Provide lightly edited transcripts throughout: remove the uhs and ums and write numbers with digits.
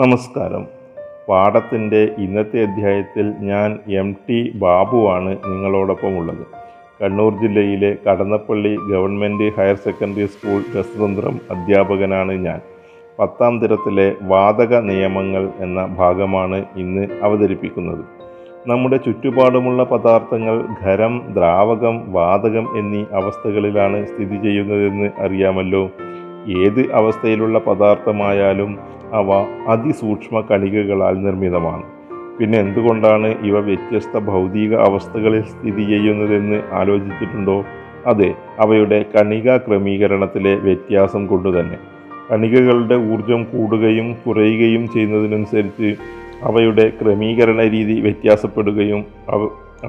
നമസ്കാരം. പാഠത്തിൻ്റെ ഇന്നത്തെ അധ്യായത്തിൽ ഞാൻ എം ടി ബാബുവാണ് നിങ്ങളോടൊപ്പം ഉള്ളത്. കണ്ണൂർ ജില്ലയിലെ Kadannappally government higher secondary school രസതന്ത്രം അധ്യാപകനാണ് ഞാൻ. 10ാം തരത്തിലെ വാതക നിയമങ്ങൾ എന്ന ഭാഗമാണ് ഇന്ന് അവതരിപ്പിക്കുന്നത്. നമ്മുടെ ചുറ്റുപാടുമുള്ള പദാർത്ഥങ്ങൾ ഖരം, ദ്രാവകം, വാതകം എന്നീ അവസ്ഥകളിലാണ് സ്ഥിതി ചെയ്യുന്നതെന്ന് അറിയാമല്ലോ. ഏത് അവസ്ഥയിലുള്ള പദാർത്ഥമായാലും അവ അതിസൂക്ഷ്മ കണികകളാൽ നിർമ്മിതമാണ്. പിന്നെ എന്തുകൊണ്ടാണ് ഇവ വ്യത്യസ്ത ഭൗതിക അവസ്ഥകളിൽ സ്ഥിതി ചെയ്യുന്നതെന്ന് ആലോചിച്ചിട്ടുണ്ടോ? അതെ, അവയുടെ കണികാ ക്രമീകരണത്തിലെ വ്യത്യാസം കൊണ്ടുതന്നെ. കണികകളുടെ ഊർജം കൂടുകയും കുറയുകയും ചെയ്യുന്നതിനനുസരിച്ച് അവയുടെ ക്രമീകരണ രീതി വ്യത്യാസപ്പെടുകയും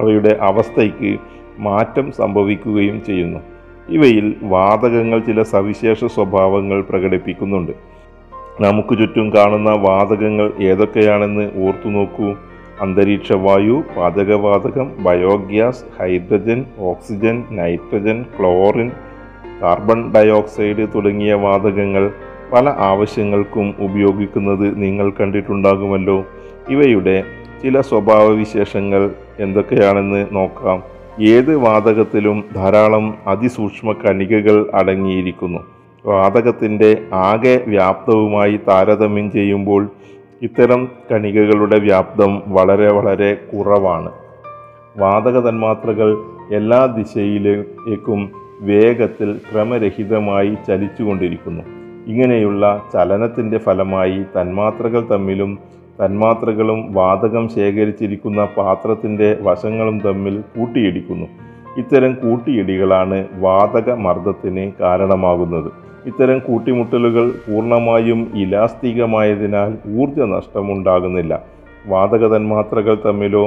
അവയുടെ അവസ്ഥയ്ക്ക് മാറ്റം സംഭവിക്കുകയും ചെയ്യുന്നു. ഇവയിൽ വാതകങ്ങൾ ചില സവിശേഷ സ്വഭാവങ്ങൾ പ്രകടിപ്പിക്കുന്നുണ്ട്. നമുക്ക് ചുറ്റും കാണുന്ന വാതകങ്ങൾ ഏതൊക്കെയാണെന്ന് ഓർത്തു നോക്കൂ. അന്തരീക്ഷവായു, പാചകവാതകം, biogas, hydrogen, oxygen, nitrogen, chlorine, carbon dioxide തുടങ്ങിയ വാതകങ്ങൾ പല ആവശ്യങ്ങൾക്കും ഉപയോഗിക്കുന്നത് നിങ്ങൾ കണ്ടിട്ടുണ്ടാകുമല്ലോ. ഇവയുടെ ചില സ്വഭാവവിശേഷങ്ങൾ എന്തൊക്കെയാണെന്ന് നോക്കാം. ഏത് വാതകത്തിലും ധാരാളം അതിസൂക്ഷ്മ കണികകൾ അടങ്ങിയിരിക്കുന്നു. വാതകത്തിൻ്റെ ആകെ വ്യാപ്തവുമായി താരതമ്യം ചെയ്യുമ്പോൾ ഇത്തരം കണികകളുടെ വ്യാപ്തം വളരെ വളരെ കുറവാണ്. വാതക തന്മാത്രകൾ എല്ലാ ദിശയിലേക്കും വേഗത്തിൽ ക്രമരഹിതമായി ചലിച്ചുകൊണ്ടിരിക്കുന്നു. ഇങ്ങനെയുള്ള ചലനത്തിൻ്റെ ഫലമായി തന്മാത്രകൾ തമ്മിലും തന്മാത്രകളും വാതകം ശേഖരിച്ചിരിക്കുന്ന പാത്രത്തിൻ്റെ വശങ്ങളും തമ്മിൽ കൂട്ടിയിടിക്കുന്നു. ഇത്തരം കൂട്ടിയിടികളാണ് വാതക മർദ്ദത്തിന് കാരണമാകുന്നത്. ഇത്തരം കൂട്ടിമുട്ടലുകൾ പൂർണ്ണമായും ഇലാസ്തികമായതിനാൽ ഊർജ്ജനഷ്ടമുണ്ടാകുന്നില്ല. വാതക തന്മാത്രകൾ തമ്മിലോ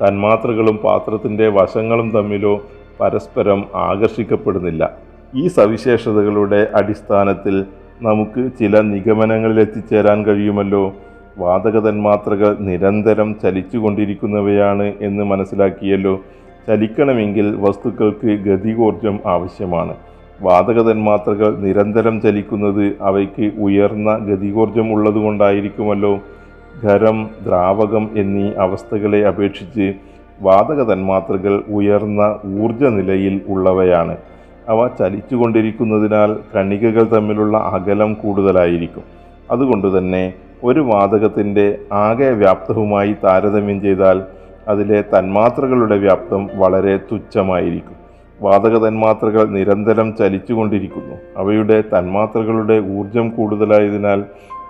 തന്മാത്രകളും പാത്രത്തിൻ്റെ വശങ്ങളും തമ്മിലോ പരസ്പരം ആകർഷിക്കപ്പെടുന്നില്ല. ഈ സവിശേഷതകളുടെ അടിസ്ഥാനത്തിൽ നമുക്ക് ചില നിഗമനങ്ങളിലെത്തിച്ചേരാൻ കഴിയുമല്ലോ. വാതക തന്മാത്രകൾ നിരന്തരം ചലിച്ചുകൊണ്ടിരിക്കുന്നവയാണ് എന്ന് മനസ്സിലാക്കിയല്ലോ. ചലിക്കണമെങ്കിൽ വസ്തുക്കൾക്ക് ഗതികോർജം ആവശ്യമാണ്. വാതക തന്മാത്രകൾ നിരന്തരം ചലിക്കുന്നത് അവയ്ക്ക് ഉയർന്ന ഗതികോർജം ഉള്ളതുകൊണ്ടായിരിക്കുമല്ലോ. ഖരം, ദ്രാവകം എന്നീ അവസ്ഥകളെ അപേക്ഷിച്ച് വാതക തന്മാത്രകൾ ഉയർന്ന ഊർജ്ജനിലയിൽ ഉള്ളവയാണ്. അവ ചലിച്ചുകൊണ്ടിരിക്കുന്നതിനാൽ കണികകൾ തമ്മിലുള്ള അകലം കൂടുതലായിരിക്കും. അതുകൊണ്ടുതന്നെ ഒരു വാതകത്തിൻ്റെ ആകെ വ്യാപ്തവുമായി താരതമ്യം ചെയ്താൽ അതിലെ തന്മാത്രകളുടെ വ്യാപ്തം വളരെ തുച്ഛമായിരിക്കും. വാതക തന്മാത്രകൾ നിരന്തരം ചലിച്ചുകൊണ്ടിരിക്കുന്നു. അവയുടെ തന്മാത്രകളുടെ ഊർജം കൂടുതലായതിനാൽ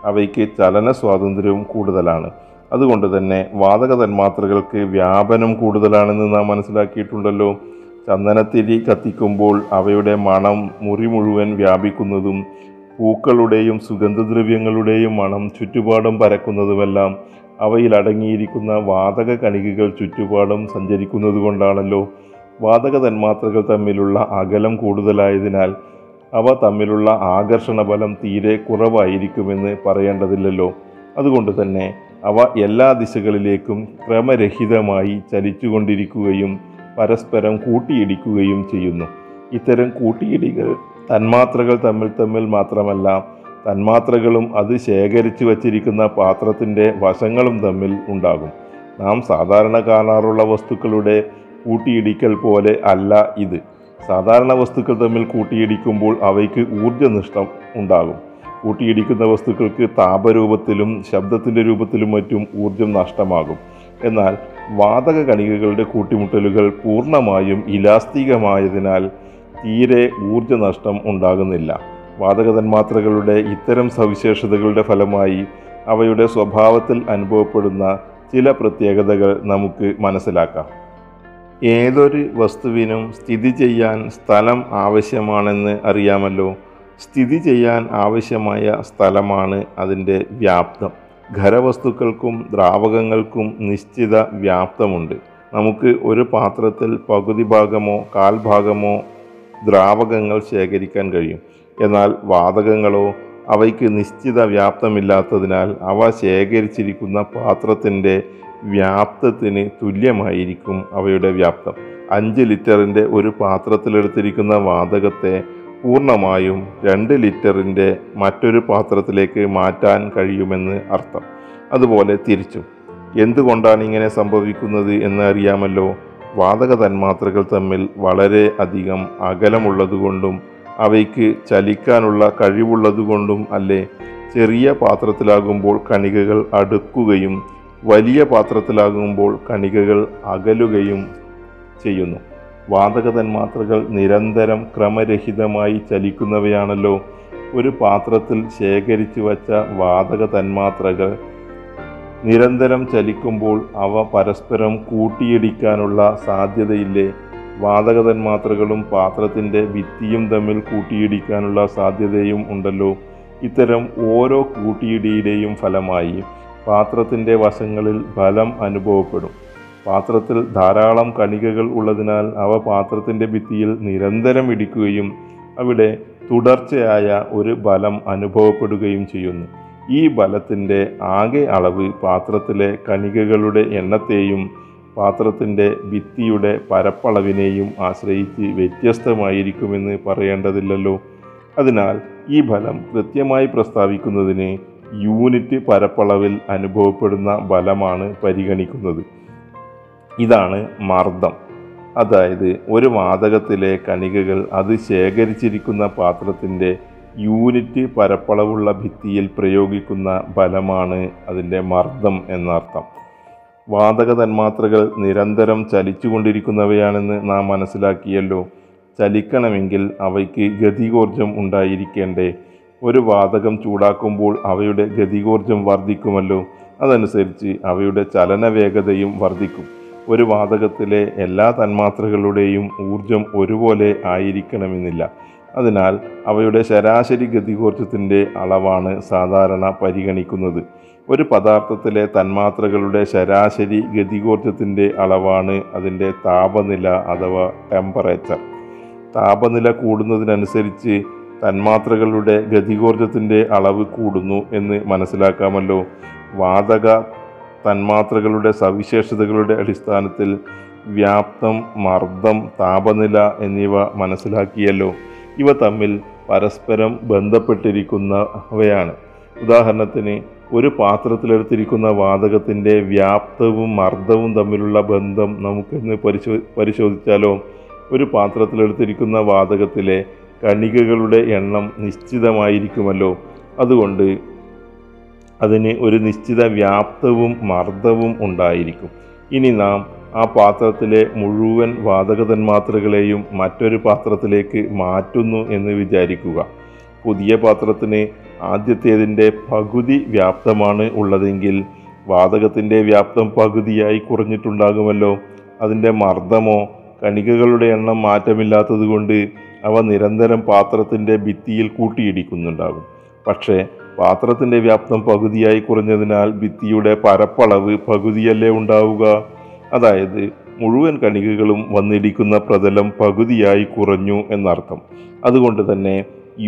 അവയ്ക്ക് ചലന സ്വാതന്ത്ര്യവും കൂടുതലാണ്. അതുകൊണ്ട് തന്നെ വാതക തന്മാത്രകൾക്ക് വ്യാപനം കൂടുതലാണെന്ന് നാം മനസ്സിലാക്കിയിട്ടുണ്ടല്ലോ. ചന്ദനത്തിരി കത്തിക്കുമ്പോൾ അവയുടെ മണം മുറി മുഴുവൻ വ്യാപിക്കുന്നതും പൂക്കളുടെയും സുഗന്ധദ്രവ്യങ്ങളുടെയും മണം ചുറ്റുപാടും പരക്കുന്നതുമെല്ലാം അവയിലടങ്ങിയിരിക്കുന്ന വാതക കണികകൾ ചുറ്റുപാടും സഞ്ചരിക്കുന്നത് കൊണ്ടാണല്ലോ. വാതക തന്മാത്രകൾ തമ്മിലുള്ള അകലം കൂടുതലായതിനാൽ അവ തമ്മിലുള്ള ആകർഷണ ബലം തീരെ കുറവായിരിക്കുമെന്ന് പറയേണ്ടതില്ലല്ലോ. അതുകൊണ്ട് തന്നെ അവ എല്ലാ ദിശകളിലേക്കും ക്രമരഹിതമായി ചലിച്ചുകൊണ്ടിരിക്കുകയും പരസ്പരം കൂട്ടിയിടിക്കുകയും ചെയ്യുന്നു. ഇത്തരം കൂട്ടിയിടികൾ തന്മാത്രകൾ തമ്മിൽ മാത്രമല്ല, തന്മാത്രകളും അത് ശേഖരിച്ചു വച്ചിരിക്കുന്ന പാത്രത്തിൻ്റെ വശങ്ങളും തമ്മിൽ ഉണ്ടാകും. നാം സാധാരണ കാണാറുള്ള വസ്തുക്കളുടെ കൂട്ടിയിടിക്കൽ പോലെ അല്ല ഇത്. സാധാരണ വസ്തുക്കൾ തമ്മിൽ കൂട്ടിയിടിക്കുമ്പോൾ അവയ്ക്ക് ഊർജ്ജനഷ്ടം ഉണ്ടാകും. കൂട്ടിയിടിക്കുന്ന വസ്തുക്കൾക്ക് താപരൂപത്തിലും ശബ്ദത്തിൻ്റെ രൂപത്തിലും മറ്റും ഊർജ്ജം നഷ്ടമാകും. എന്നാൽ വാതക കണികകളുടെ കൂട്ടിമുട്ടലുകൾ പൂർണ്ണമായും ഇലാസ്തികമായതിനാൽ തീരെ ഊർജ്ജനഷ്ടം ഉണ്ടാകുന്നില്ല. വാതക തന്മാത്രകളുടെ ഇത്തരം സവിശേഷതകളുടെ ഫലമായി അവയുടെ സ്വഭാവത്തിൽ അനുഭവപ്പെടുന്ന ചില പ്രത്യേകതകൾ നമുക്ക് മനസ്സിലാക്കാം. ഏതൊരു വസ്തുവിനും സ്ഥിതി ചെയ്യാൻ സ്ഥലം ആവശ്യമാണെന്ന് അറിയാമല്ലോ. സ്ഥിതി ചെയ്യാൻ ആവശ്യമായ സ്ഥലമാണ് അതിൻ്റെ വ്യാപ്തം. ഖരവസ്തുക്കൾക്കും ദ്രാവകങ്ങൾക്കും നിശ്ചിത വ്യാപ്തമുണ്ട്. നമുക്ക് ഒരു പാത്രത്തിൽ പകുതി ഭാഗമോ കാൽഭാഗമോ ദ്രാവകങ്ങൾ ശേഖരിക്കാൻ കഴിയും. എന്നാൽ വാതകങ്ങളോ അവയ്ക്ക് നിശ്ചിത വ്യാപ്തമില്ലാത്തതിനാൽ അവ ശേഖരിച്ചിരിക്കുന്ന പാത്രത്തിൻ്റെ വ്യാപ്തത്തിന് തുല്യമായിരിക്കും അവയുടെ വ്യാപ്തം. 5 ലിറ്ററിൻ്റെ ഒരു പാത്രത്തിലെടുത്തിരിക്കുന്ന വാതകത്തെ പൂർണ്ണമായും 2 ലിറ്ററിൻ്റെ മറ്റൊരു പാത്രത്തിലേക്ക് മാറ്റാൻ കഴിയുമെന്ന് അർത്ഥം. അതുപോലെ തിരിച്ചും. എന്തുകൊണ്ടാണ് ഇങ്ങനെ സംഭവിക്കുന്നത് എന്നറിയാമല്ലോ. വാതക തന്മാത്രകൾ തമ്മിൽ വളരെ അധികം അകലമുള്ളതുകൊണ്ടും അവയ്ക്ക് ചലിക്കാനുള്ള കഴിവുള്ളതുകൊണ്ടും അല്ലേ. ചെറിയ പാത്രത്തിലാകുമ്പോൾ കണികകൾ അടുക്കുകയും വലിയ പാത്രത്തിലാകുമ്പോൾ കണികകൾ അകലുകയും ചെയ്യുന്നു. വാതക തന്മാത്രകൾ നിരന്തരം ക്രമരഹിതമായി ചലിക്കുന്നവയാണല്ലോ. ഒരു പാത്രത്തിൽ ശേഖരിച്ചു വച്ച വാതക തന്മാത്രകൾ നിരന്തരം ചലിക്കുമ്പോൾ അവ പരസ്പരം കൂട്ടിയിടിക്കാനുള്ള സാധ്യതയില്ലേ. വാതക തന്മാത്രകളും പാത്രത്തിൻ്റെ ഭിത്തിയും തമ്മിൽ കൂട്ടിയിടിക്കാനുള്ള സാധ്യതയും ഉണ്ടല്ലോ. ഇത്തരം ഓരോ കൂട്ടിയിടിയുടെയും ഫലമായി പാത്രത്തിൻ്റെ വശങ്ങളിൽ ബലം അനുഭവപ്പെടും. പാത്രത്തിൽ ധാരാളം കണികകൾ ഉള്ളതിനാൽ അവ പാത്രത്തിൻ്റെ ഭിത്തിയിൽ നിരന്തരം ഇടിക്കുകയും അവിടെ തുടർച്ചയായ ഒരു ബലം അനുഭവപ്പെടുകയും ചെയ്യുന്നു. ഈ ബലത്തിൻ്റെ ആകെ അളവ് പാത്രത്തിലെ കണികകളുടെ എണ്ണത്തെയും പാത്രത്തിൻ്റെ ഭിത്തിയുടെ പരപ്പളവിനെയും ആശ്രയിച്ച് വ്യത്യസ്തമായിരിക്കുമെന്ന് പറയേണ്ടതില്ലല്ലോ. അതിനാൽ ഈ ബലം കൃത്യമായി പ്രസ്താവിക്കുന്നതിന് യൂണിറ്റ് പരപ്പളവിൽ അനുഭവപ്പെടുന്ന ബലമാണ് പരിഗണിക്കുന്നത്. ഇതാണ് മർദ്ദം. അതായത് ഒരു വാതകത്തിലെ കണികകൾ അത് ശേഖരിച്ചിരിക്കുന്ന പാത്രത്തിൻ്റെ യൂണിറ്റ് പരപ്പളവുള്ള ഭിത്തിയിൽ പ്രയോഗിക്കുന്ന ബലമാണ് അതിൻ്റെ മർദ്ദം എന്നർത്ഥം. വാതക തന്മാത്രകൾ നിരന്തരം ചലിച്ചുകൊണ്ടിരിക്കുന്നവയാണെന്ന് നാം മനസ്സിലാക്കിയല്ലോ. ചലിക്കണമെങ്കിൽ അവയ്ക്ക് ഗതികോർജം ഉണ്ടായിരിക്കേണ്ടേ. ഒരു വാതകം ചൂടാക്കുമ്പോൾ അവയുടെ ഗതികോർജം വർദ്ധിക്കുമല്ലോ. അതനുസരിച്ച് അവയുടെ ചലന വേഗതയും വർദ്ധിക്കും. ഒരു വാതകത്തിലെ എല്ലാ തന്മാത്രകളുടെയും ഊർജം ഒരുപോലെ ആയിരിക്കണമെന്നില്ല. അതിനാൽ അവയുടെ ശരാശരി ഗതികോർജത്തിൻ്റെ അളവാണ് സാധാരണ പരിഗണിക്കുന്നത്. ഒരു പദാർത്ഥത്തിലെ തന്മാത്രകളുടെ ശരാശരി ഗതികോർജത്തിൻ്റെ അളവാണ് അതിൻ്റെ താപനില അഥവാ ടെമ്പറേച്ചർ. താപനില കൂടുന്നതിനനുസരിച്ച് തന്മാത്രകളുടെ ഗതികോർജത്തിൻ്റെ അളവ് കൂടുന്നു എന്ന് മനസ്സിലാക്കാമല്ലോ. വാതക തന്മാത്രകളുടെ സവിശേഷതകളുടെ അടിസ്ഥാനത്തിൽ വ്യാപ്തം, മർദ്ദം, താപനില എന്നിവ മനസ്സിലാക്കിയല്ലോ. ഇവ തമ്മിൽ പരസ്പരം ബന്ധപ്പെട്ടിരിക്കുന്നവയാണ്. ഉദാഹരണത്തിന്, ഒരു പാത്രത്തിലെടുത്തിരിക്കുന്ന വാതകത്തിൻ്റെ വ്യാപ്തവും മർദ്ദവും തമ്മിലുള്ള ബന്ധം നമുക്കിന്ന് പരിശോധിച്ചാലോ. ഒരു പാത്രത്തിലെടുത്തിരിക്കുന്ന വാതകത്തിലെ കണികകളുടെ എണ്ണം നിശ്ചിതമായിരിക്കുമല്ലോ. അതുകൊണ്ട് അതിന് ഒരു നിശ്ചിത വ്യാപ്തവും മർദ്ദവും ഉണ്ടായിരിക്കും. ഇനി നാം ആ പാത്രത്തിലെ മുഴുവൻ വാതക തന്മാത്രകളെയും മറ്റൊരു പാത്രത്തിലേക്ക് മാറ്റുന്നു എന്ന് വിചാരിക്കുക. പുതിയ പാത്രത്തിന് ആദ്യത്തേതിൻ്റെ പകുതി വ്യാപ്തമാണ് ഉള്ളതെങ്കിൽ വാതകത്തിൻ്റെ വ്യാപ്തം പകുതിയായി കുറഞ്ഞിട്ടുണ്ടാകുമല്ലോ. അതിൻ്റെ മർദ്ദമോ കണികകളുടെ എണ്ണം മാറ്റമില്ലാത്തതുകൊണ്ട് അവ നിരന്തരം പാത്രത്തിൻ്റെ ഭിത്തിയിൽ കൂട്ടിയിടിക്കുന്നുണ്ടാകും. പക്ഷേ പാത്രത്തിൻ്റെ വ്യാപ്തം പകുതിയായി കുറഞ്ഞതിനാൽ ഭിത്തിയുടെ പരപ്പളവ് പകുതിയല്ലേ ഉണ്ടാവുക. അതായത് മുഴുവൻ കണികകളും വന്നിടിക്കുന്ന പ്രതലം പകുതിയായി കുറഞ്ഞു എന്നർത്ഥം. അതുകൊണ്ട് തന്നെ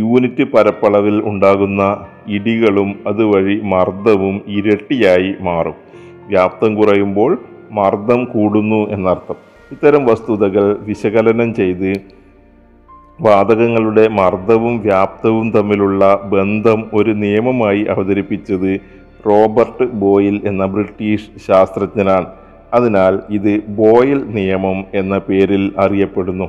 യൂണിറ്റ് പരപ്പളവിൽ ഉണ്ടാകുന്ന ഇടികളും അതുവഴി മർദ്ദവും ഇരട്ടിയായി മാറും. വ്യാപ്തം കുറയുമ്പോൾ മർദ്ദം കൂടുന്നു എന്നർത്ഥം. ഇത്തരം വസ്തുതകൾ വിശകലനം ചെയ്ത് വാതകങ്ങളുടെ മർദ്ദവും വ്യാപ്തവും തമ്മിലുള്ള ബന്ധം ഒരു നിയമമായി അവതരിപ്പിച്ചത് റോബർട്ട് ബോയിൽ എന്ന ബ്രിട്ടീഷ് ശാസ്ത്രജ്ഞനാണ്. അതിനാൽ ഇത് ബോയിൽ നിയമം എന്ന പേരിൽ അറിയപ്പെടുന്നു.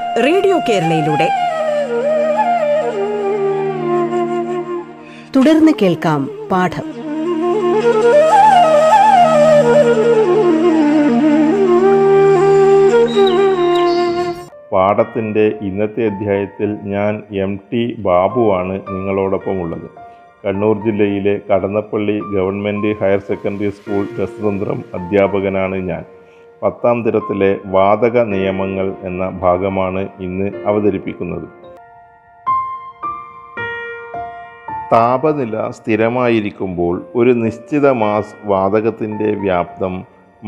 റേഡിയോ കേരളയിലൂടെ തുടർന്ന് കേൾക്കാം പാഠം. പാഠത്തിൻ്റെ ഇന്നത്തെ അധ്യായത്തിൽ ഞാൻ എം ടി ബാബുവാണ് നിങ്ങളോടൊപ്പം ഉള്ളത്. കണ്ണൂർ ജില്ലയിലെ Kadannappally government higher secondary school രസതന്ത്രം അധ്യാപകനാണ് ഞാൻ. 10ാം തരത്തിലെ വാതക നിയമങ്ങൾ എന്ന ഭാഗമാണ് ഇന്ന് അവതരിപ്പിക്കുന്നത്. താപനില സ്ഥിരമായിരിക്കുമ്പോൾ ഒരു നിശ്ചിത മാസ് വാതകത്തിൻ്റെ വ്യാപ്തം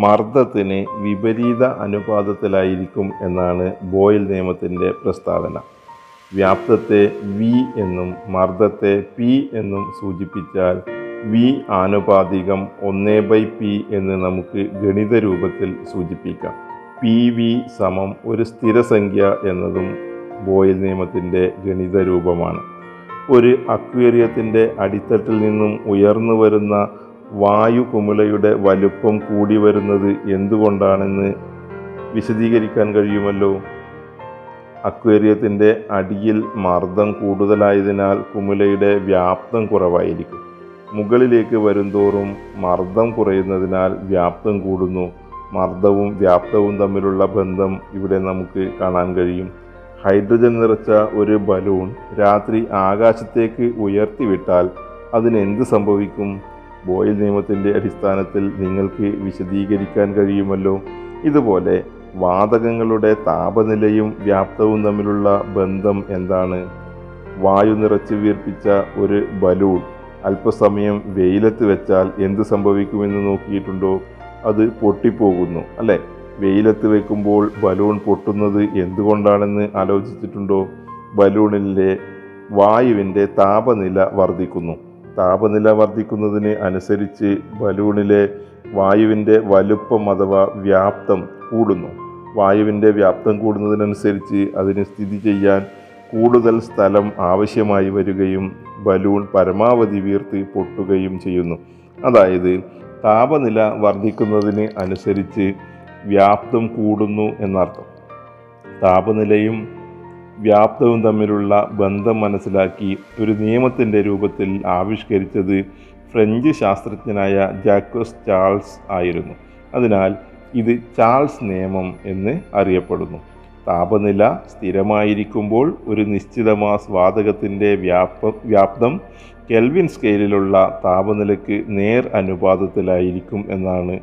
മർദ്ദത്തിന് വിപരീത അനുപാതത്തിലായിരിക്കും എന്നാണ് ബോയിൽ നിയമത്തിൻ്റെ പ്രസ്താവന. വ്യാപ്തത്തെ വി എന്നും മർദ്ദത്തെ പി എന്നും സൂചിപ്പിച്ചാൽ വി ആനുപാതികം 1/p എന്ന് നമുക്ക് ഗണിത രൂപത്തിൽ സൂചിപ്പിക്കാം. PV = സ്ഥിരസംഖ്യ എന്നതും ബോയിൽ നിയമത്തിൻ്റെ ഗണിത രൂപമാണ്. ഒരു അക്വേറിയത്തിൻ്റെ അടിത്തട്ടിൽ നിന്നും ഉയർന്നു വരുന്ന വായു കുമിളയുടെ വലുപ്പം കൂടി വരുന്നത് എന്തുകൊണ്ടാണെന്ന് വിശദീകരിക്കാൻ കഴിയുമല്ലോ. അക്വേറിയത്തിൻ്റെ അടിയിൽ മർദ്ദം കൂടുതലായതിനാൽ കുമിളയുടെ വ്യാപ്തം കുറവായിരിക്കും. മുകളിലേക്ക് വരുംതോറും മർദ്ദം കുറയുന്നതിനാൽ വ്യാപ്തം കൂടുന്നു. മർദ്ദവും വ്യാപ്തവും തമ്മിലുള്ള ബന്ധം ഇവിടെ നമുക്ക് കാണാൻ കഴിയും. ഹൈഡ്രജൻ നിറച്ച ഒരു ബലൂൺ രാത്രി ആകാശത്തേക്ക് ഉയർത്തിവിട്ടാൽ അതിനെന്ത് സംഭവിക്കും? ബോയിൽ നിയമത്തിൻ്റെ അടിസ്ഥാനത്തിൽ നിങ്ങൾക്ക് വിശദീകരിക്കാൻ കഴിയുമല്ലോ. ഇതുപോലെ വാതകങ്ങളുടെ താപനിലയും വ്യാപ്തവും തമ്മിലുള്ള ബന്ധം എന്താണ്? വായു നിറച്ച് വീർപ്പിച്ച ഒരു ബലൂൺ അല്പസമയം വെയിലത്ത് വെച്ചാൽ എന്ത് സംഭവിക്കുമെന്ന് നോക്കിയിട്ടുണ്ടോ? അത് പൊട്ടിപ്പോകുന്നു അല്ലേ? വെയിലത്ത് വെക്കുമ്പോൾ ബലൂൺ പൊട്ടുന്നത് എന്തുകൊണ്ടാണെന്ന് ആലോചിച്ചിട്ടുണ്ടോ? ബലൂണിലെ വായുവിൻ്റെ താപനില വർദ്ധിക്കുന്നു. താപനില വർദ്ധിക്കുന്നതിന് അനുസരിച്ച് ബലൂണിലെ വായുവിൻ്റെ വലുപ്പം അഥവാ വ്യാപ്തം കൂടുന്നു. വായുവിൻ്റെ വ്യാപ്തം കൂടുന്നതിനനുസരിച്ച് അതിന് സ്ഥിതി ചെയ്യാൻ കൂടുതൽ സ്ഥലം ആവശ്യമായി വരികയും ബലൂൺ പരമാവധി വീർത്ത് പൊട്ടുകയും ചെയ്യുന്നു. അതായത് താപനില വർദ്ധിക്കുന്നതിന് അനുസരിച്ച് വ്യാപ്തം കൂടുന്നു എന്നർത്ഥം. താപനിലയും വ്യാപ്തവും തമ്മിലുള്ള ബന്ധം മനസ്സിലാക്കി ഒരു നിയമത്തിൻ്റെ രൂപത്തിൽ ആവിഷ്കരിച്ചത് ഫ്രഞ്ച് ശാസ്ത്രജ്ഞനായ ജാക്കോസ് ചാൾസ് ആയിരുന്നു. അതിനാൽ ഇത് ചാൾസ് നിയമം എന്ന് അറിയപ്പെടുന്നു. താപനില സ്ഥിരമായിരിക്കുമ്പോൾ ഒരു നിശ്ചിത മാസ് വാതകത്തിൻ്റെ വ്യാപ്തം കെൽവിൻ സ്കെയിലുള്ള താപനിലയ്ക്ക് നേർ അനുപാതത്തിലായിരിക്കും എന്നാണ്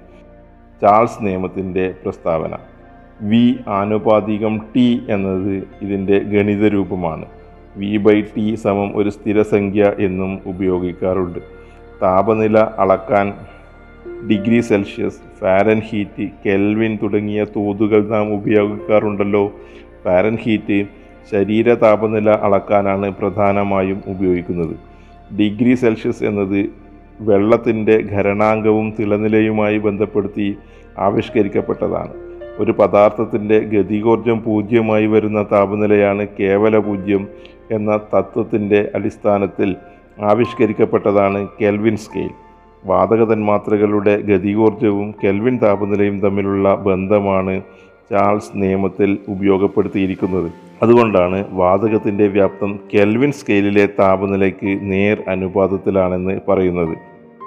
ചാൾസ് നിയമത്തിൻ്റെ പ്രസ്താവന. V∝T എന്നത് ഇതിൻ്റെ ഗണിത രൂപമാണ്. V/T = സ്ഥിരസംഖ്യ എന്നും ഉപയോഗിക്കാറുണ്ട്. താപനില അളക്കാൻ ഡിഗ്രി സെൽഷ്യസ്, ഫാരൻഹീറ്റ്, കെൽവിൻ തുടങ്ങിയ തോതുകൾ നാം ഉപയോഗിക്കാറുണ്ടല്ലോ. ഫാരൻഹീറ്റ് ശരീര താപനില അളക്കാനാണ് പ്രധാനമായും ഉപയോഗിക്കുന്നത്. ഡിഗ്രി സെൽഷ്യസ് എന്നത് വെള്ളത്തിൻ്റെ ഘരണാങ്കവും തിളനിലയുമായി ബന്ധപ്പെടുത്തി ആവിഷ്കരിക്കപ്പെട്ടതാണ്. ഒരു പദാർത്ഥത്തിൻ്റെ ഗതികോർജം 0 വരുന്ന താപനിലയാണ് കേവല 0 എന്ന തത്വത്തിൻ്റെ അടിസ്ഥാനത്തിൽ ആവിഷ്കരിക്കപ്പെട്ടതാണ് കെൽവിൻ സ്കെയിൽ. വാതകതന്മാത്രകളുടെ ഗതികോർജവും കെൽവിൻ താപനിലയും തമ്മിലുള്ള ബന്ധമാണ് ചാൾസ് നിയമത്തിൽ ഉപയോഗപ്പെടുത്തിയിരിക്കുന്നത്. അതുകൊണ്ടാണ് വാതകത്തിൻ്റെ വ്യാപ്തം കെൽവിൻ സ്കെയിലിലെ താപനിലയ്ക്ക് നേർ അനുപാതത്തിലാണെന്ന് പറയുന്നത്.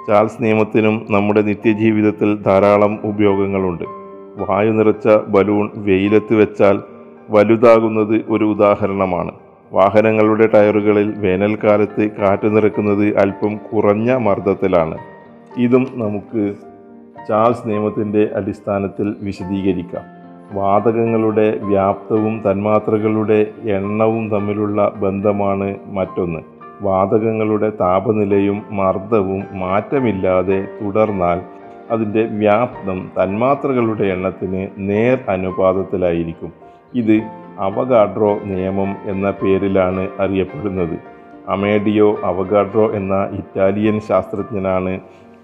ചാൾസ് നിയമത്തിനും നമ്മുടെ നിത്യജീവിതത്തിൽ ധാരാളം ഉപയോഗങ്ങളുണ്ട്. വായു നിറച്ച ബലൂൺ വെയിലത്ത് വെച്ചാൽ വലുതാകുന്നത് ഒരു ഉദാഹരണമാണ്. വാഹനങ്ങളുടെ ടയറുകളിൽ വേനൽക്കാലത്ത് കാറ്റ് നിറക്കുന്നത് അല്പം കുറഞ്ഞ മർദ്ദത്തിലാണ്. ഇതും നമുക്ക് ചാൾസ് നിയമത്തിൻ്റെ അടിസ്ഥാനത്തിൽ വിശദീകരിക്കാം. വാതകങ്ങളുടെ വ്യാപ്തവും തന്മാത്രകളുടെ എണ്ണവും തമ്മിലുള്ള ബന്ധമാണ് മറ്റൊന്ന്. വാതകങ്ങളുടെ താപനിലയും മർദ്ദവും മാറ്റമില്ലാതെ തുടർന്നാൽ അതിൻ്റെ വ്യാപ്തം തന്മാത്രകളുടെ എണ്ണത്തിന് നേർ അനുപാതത്തിലായിരിക്കും. ഇത് അവഗാഡ്രോ നിയമം എന്ന പേരിലാണ് അറിയപ്പെടുന്നത്. അമേഡിയോ അവഗാഡ്രോ എന്ന ഇറ്റാലിയൻ ശാസ്ത്രജ്ഞനാണ്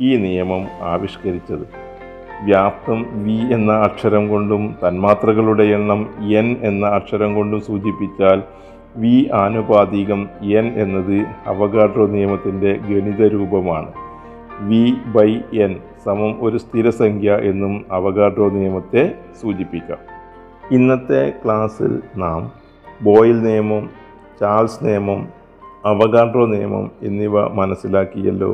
ഈ നിയമം ആവിഷ്കരിച്ചത്. വ്യാപ്തം V എന്ന അക്ഷരം കൊണ്ടും തന്മാത്രകളുടെ എണ്ണം N എന്ന അക്ഷരം കൊണ്ടും സൂചിപ്പിച്ചാൽ V∝N എന്നത് അവഗാഡ്രോ നിയമത്തിൻ്റെ ഗണിത രൂപമാണ്. V/N = സ്ഥിരസംഖ്യ എന്നും അവഗാഡ്രോ നിയമത്തെ സൂചിപ്പിക്കാം. ഇന്നത്തെ ക്ലാസ്സിൽ നാം ബോയിൽ നിയമം, ചാൾസ് നിയമം, അവഗാഡ്രോ നിയമം എന്നിവ മനസ്സിലാക്കിയല്ലോ.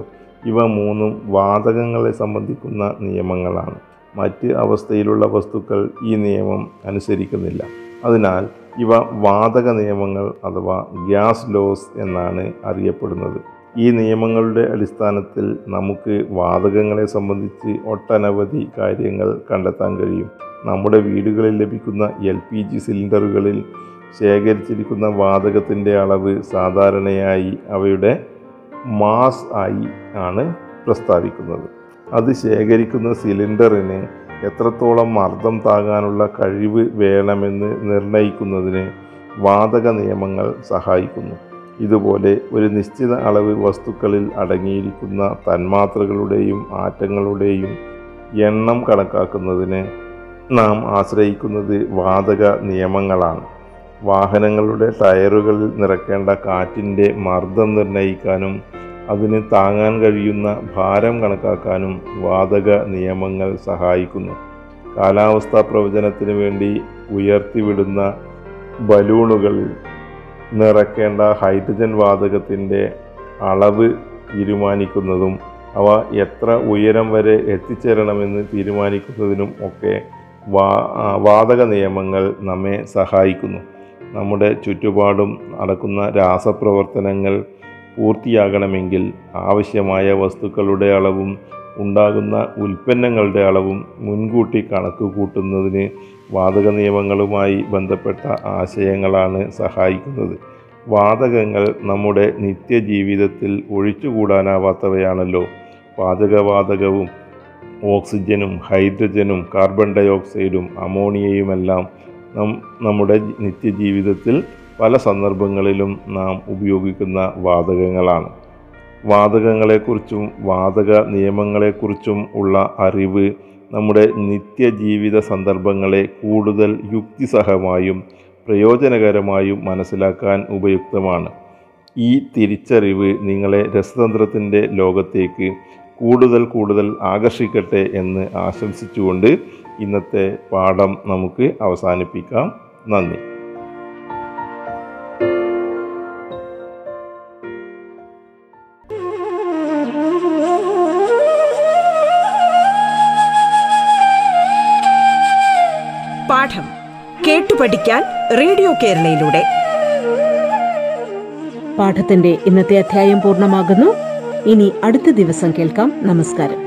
ഇവ മൂന്നും വാതകങ്ങളെ സംബന്ധിക്കുന്ന നിയമങ്ങളാണ്. മറ്റ് അവസ്ഥയിലുള്ള വസ്തുക്കൾ ഈ നിയമം അനുസരിക്കുന്നില്ല. അതിനാൽ ഇവ വാതക നിയമങ്ങൾ അഥവാ ഗ്യാസ് ലോസ് എന്നാണ് അറിയപ്പെടുന്നത്. ഈ നിയമങ്ങളുടെ അടിസ്ഥാനത്തിൽ നമുക്ക് വാതകങ്ങളെ സംബന്ധിച്ച് ഒട്ടനവധി കാര്യങ്ങൾ കണ്ടെത്താൻ കഴിയും. നമ്മുടെ വീടുകളിൽ ലഭിക്കുന്ന LPG സിലിണ്ടറുകളിൽ ശേഖരിച്ചിരിക്കുന്ന വാതകത്തിൻ്റെ അളവ് സാധാരണയായി അവയുടെ മാസ് ആയി ആണ് പ്രസ്താവിക്കുന്നത്. അത് ശേഖരിക്കുന്ന സിലിണ്ടറിന് എത്രത്തോളം മർദ്ദം താങ്ങാനുള്ള കഴിവ് വേണമെന്ന് നിർണയിക്കുന്നതിന് വാതക നിയമങ്ങൾ സഹായിക്കുന്നു. ഇതുപോലെ ഒരു നിശ്ചിത അളവ് വസ്തുക്കളിൽ അടങ്ങിയിരിക്കുന്ന തന്മാത്രകളുടെയും ആറ്റങ്ങളുടെയും എണ്ണം കണക്കാക്കുന്നതിന് നാം ആശ്രയിക്കുന്നത് വാതക നിയമങ്ങളാണ്. വാഹനങ്ങളുടെ ടയറുകളിൽ നിറയ്ക്കേണ്ട കാറ്റിൻ്റെ മർദ്ദം നിർണ്ണയിക്കാനും അതിന് താങ്ങാൻ കഴിയുന്ന ഭാരം കണക്കാക്കാനും വാതക നിയമങ്ങൾ സഹായിക്കുന്നു. കാലാവസ്ഥാ പ്രവചനത്തിന് വേണ്ടി ഉയർത്തിവിടുന്ന ബലൂണുകളിൽ നിറയ്ക്കേണ്ട ഹൈഡ്രജൻ വാതകത്തിൻ്റെ അളവ് തീരുമാനിക്കുന്നതും അവ എത്ര ഉയരം വരെ എത്തിച്ചേരണമെന്ന് തീരുമാനിക്കുന്നതിനും ഒക്കെ വാതക നിയമങ്ങൾ നമ്മെ സഹായിക്കുന്നു. നമ്മുടെ ചുറ്റുപാടും നടക്കുന്ന രാസപ്രവർത്തനങ്ങൾ പൂർത്തിയാകണമെങ്കിൽ ആവശ്യമായ വസ്തുക്കളുടെ അളവും ഉണ്ടാകുന്ന ഉൽപ്പന്നങ്ങളുടെ അളവും മുൻകൂട്ടി കണക്ക് കൂട്ടുന്നതിന് വാതക നിയമങ്ങളുമായി ബന്ധപ്പെട്ട ആശയങ്ങളാണ് സഹായിക്കുന്നത്. വാതകങ്ങൾ നമ്മുടെ നിത്യജീവിതത്തിൽ ഒഴിച്ചുകൂടാനാവാത്തവയാണല്ലോ. പാചകവാതകവും ഓക്സിജനും ഹൈഡ്രജനും കാർബൺ ഡൈ ഓക്സൈഡും അമോണിയയുമെല്ലാം നമ്മുടെ നിത്യജീവിതത്തിൽ പല സന്ദർഭങ്ങളിലും നാം ഉപയോഗിക്കുന്ന വാതകങ്ങളാണ്. വാതകങ്ങളെക്കുറിച്ചും വാതക നിയമങ്ങളെക്കുറിച്ചും ഉള്ള അറിവ് നമ്മുടെ നിത്യജീവിത സന്ദർഭങ്ങളെ കൂടുതൽ യുക്തിസഹമായും പ്രയോജനകരമായും മനസ്സിലാക്കാൻ ഉപയുക്തമാണ്. ഈ തിരിച്ചറിവ് നിങ്ങളെ രസതന്ത്രത്തിൻ്റെ ലോകത്തേക്ക് കൂടുതൽ ആകർഷിക്കട്ടെ എന്ന് ആശംസിച്ചുകൊണ്ട് ഇന്നത്തെ പാഠം നമുക്ക് അവസാനിപ്പിക്കാം. നന്ദി. പാഠം കേട്ടു പഠിക്കാൻ റേഡിയോ കേരളയിലൂടെ പാഠത്തിന്റെ ഇന്നത്തെ അധ്യായം പൂർണ്ണമാകുന്നു. ഇനി അടുത്ത ദിവസം കേൾക്കാം. നമസ്കാരം.